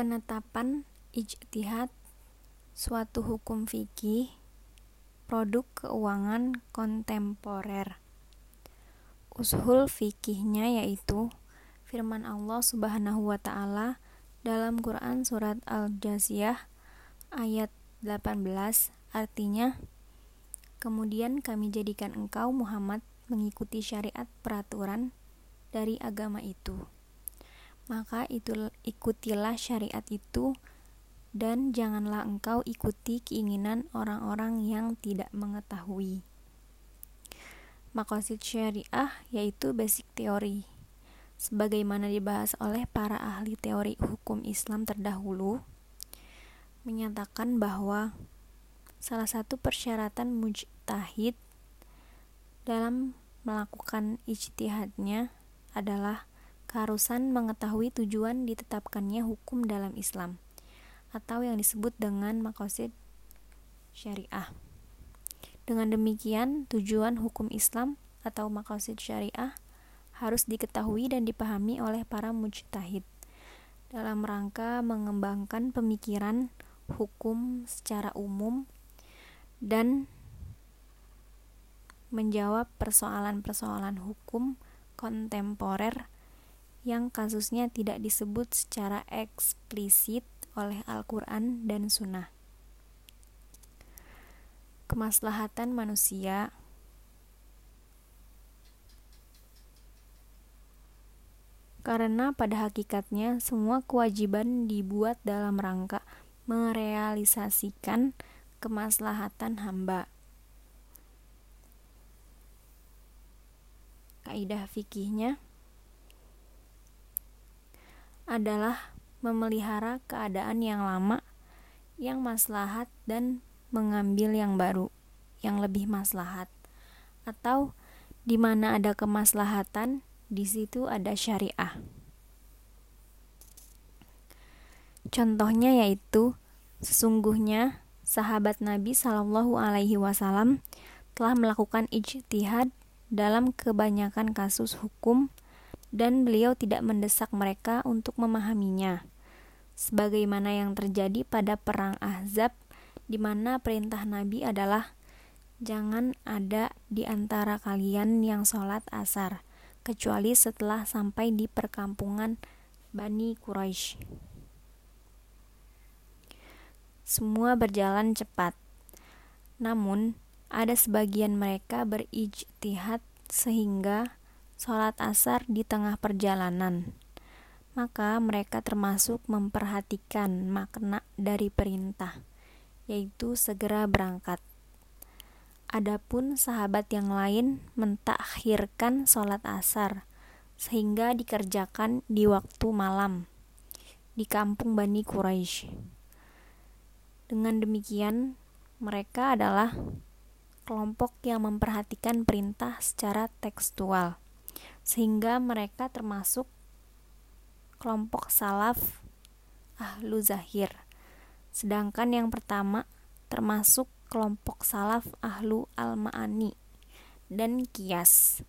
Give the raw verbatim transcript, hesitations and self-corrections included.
Penetapan ijtihad, suatu hukum fikih, produk keuangan kontemporer. Ushul fikihnya yaitu firman Allah Subhanahu wa Ta'ala dalam Quran surat Al-Jasiyah ayat delapan belas, artinya, kemudian kami jadikan engkau Muhammad mengikuti syariat peraturan dari agama itu. Maka itu, ikutilah syariat itu dan janganlah engkau ikuti keinginan orang-orang yang tidak mengetahui. Maqashid syariah yaitu basic teori. Sebagaimana dibahas oleh para ahli teori hukum Islam terdahulu, menyatakan bahwa salah satu persyaratan mujtahid dalam melakukan ijtihadnya adalah keharusan mengetahui tujuan ditetapkannya hukum dalam Islam atau yang disebut dengan maqashid syariah. Dengan demikian, tujuan hukum Islam atau maqashid syariah harus diketahui dan dipahami oleh para mujtahid dalam rangka mengembangkan pemikiran hukum secara umum dan menjawab persoalan-persoalan hukum kontemporer yang kasusnya tidak disebut secara eksplisit oleh Al-Quran dan Sunnah. Kemaslahatan manusia, karena pada hakikatnya semua kewajiban dibuat dalam rangka merealisasikan kemaslahatan hamba. Kaidah fikihnya adalah memelihara keadaan yang lama, yang maslahat, dan mengambil yang baru, yang lebih maslahat. Atau di mana ada kemaslahatan, di situ ada syariah. Contohnya yaitu, sesungguhnya sahabat Nabi Sallallahu Alaihi Wasallam telah melakukan ijtihad dalam kebanyakan kasus hukum, dan beliau tidak mendesak mereka untuk memahaminya, sebagaimana yang terjadi pada perang Ahzab, di mana perintah Nabi adalah jangan ada di antara kalian yang sholat asar, kecuali setelah sampai di perkampungan Bani Quraisy. Semua berjalan cepat, namun ada sebagian mereka berijtihad sehingga sholat asar di tengah perjalanan. Maka mereka termasuk memperhatikan makna dari perintah, yaitu segera berangkat. Adapun sahabat yang lain mentakhirkan sholat asar sehingga dikerjakan di waktu malam di kampung Bani Quraisy. Dengan demikian, mereka adalah kelompok yang memperhatikan perintah secara tekstual, sehingga mereka termasuk kelompok salaf Ahlu Zahir. Sedangkan yang pertama termasuk kelompok salaf Ahlu Al-Ma'ani dan Qiyas.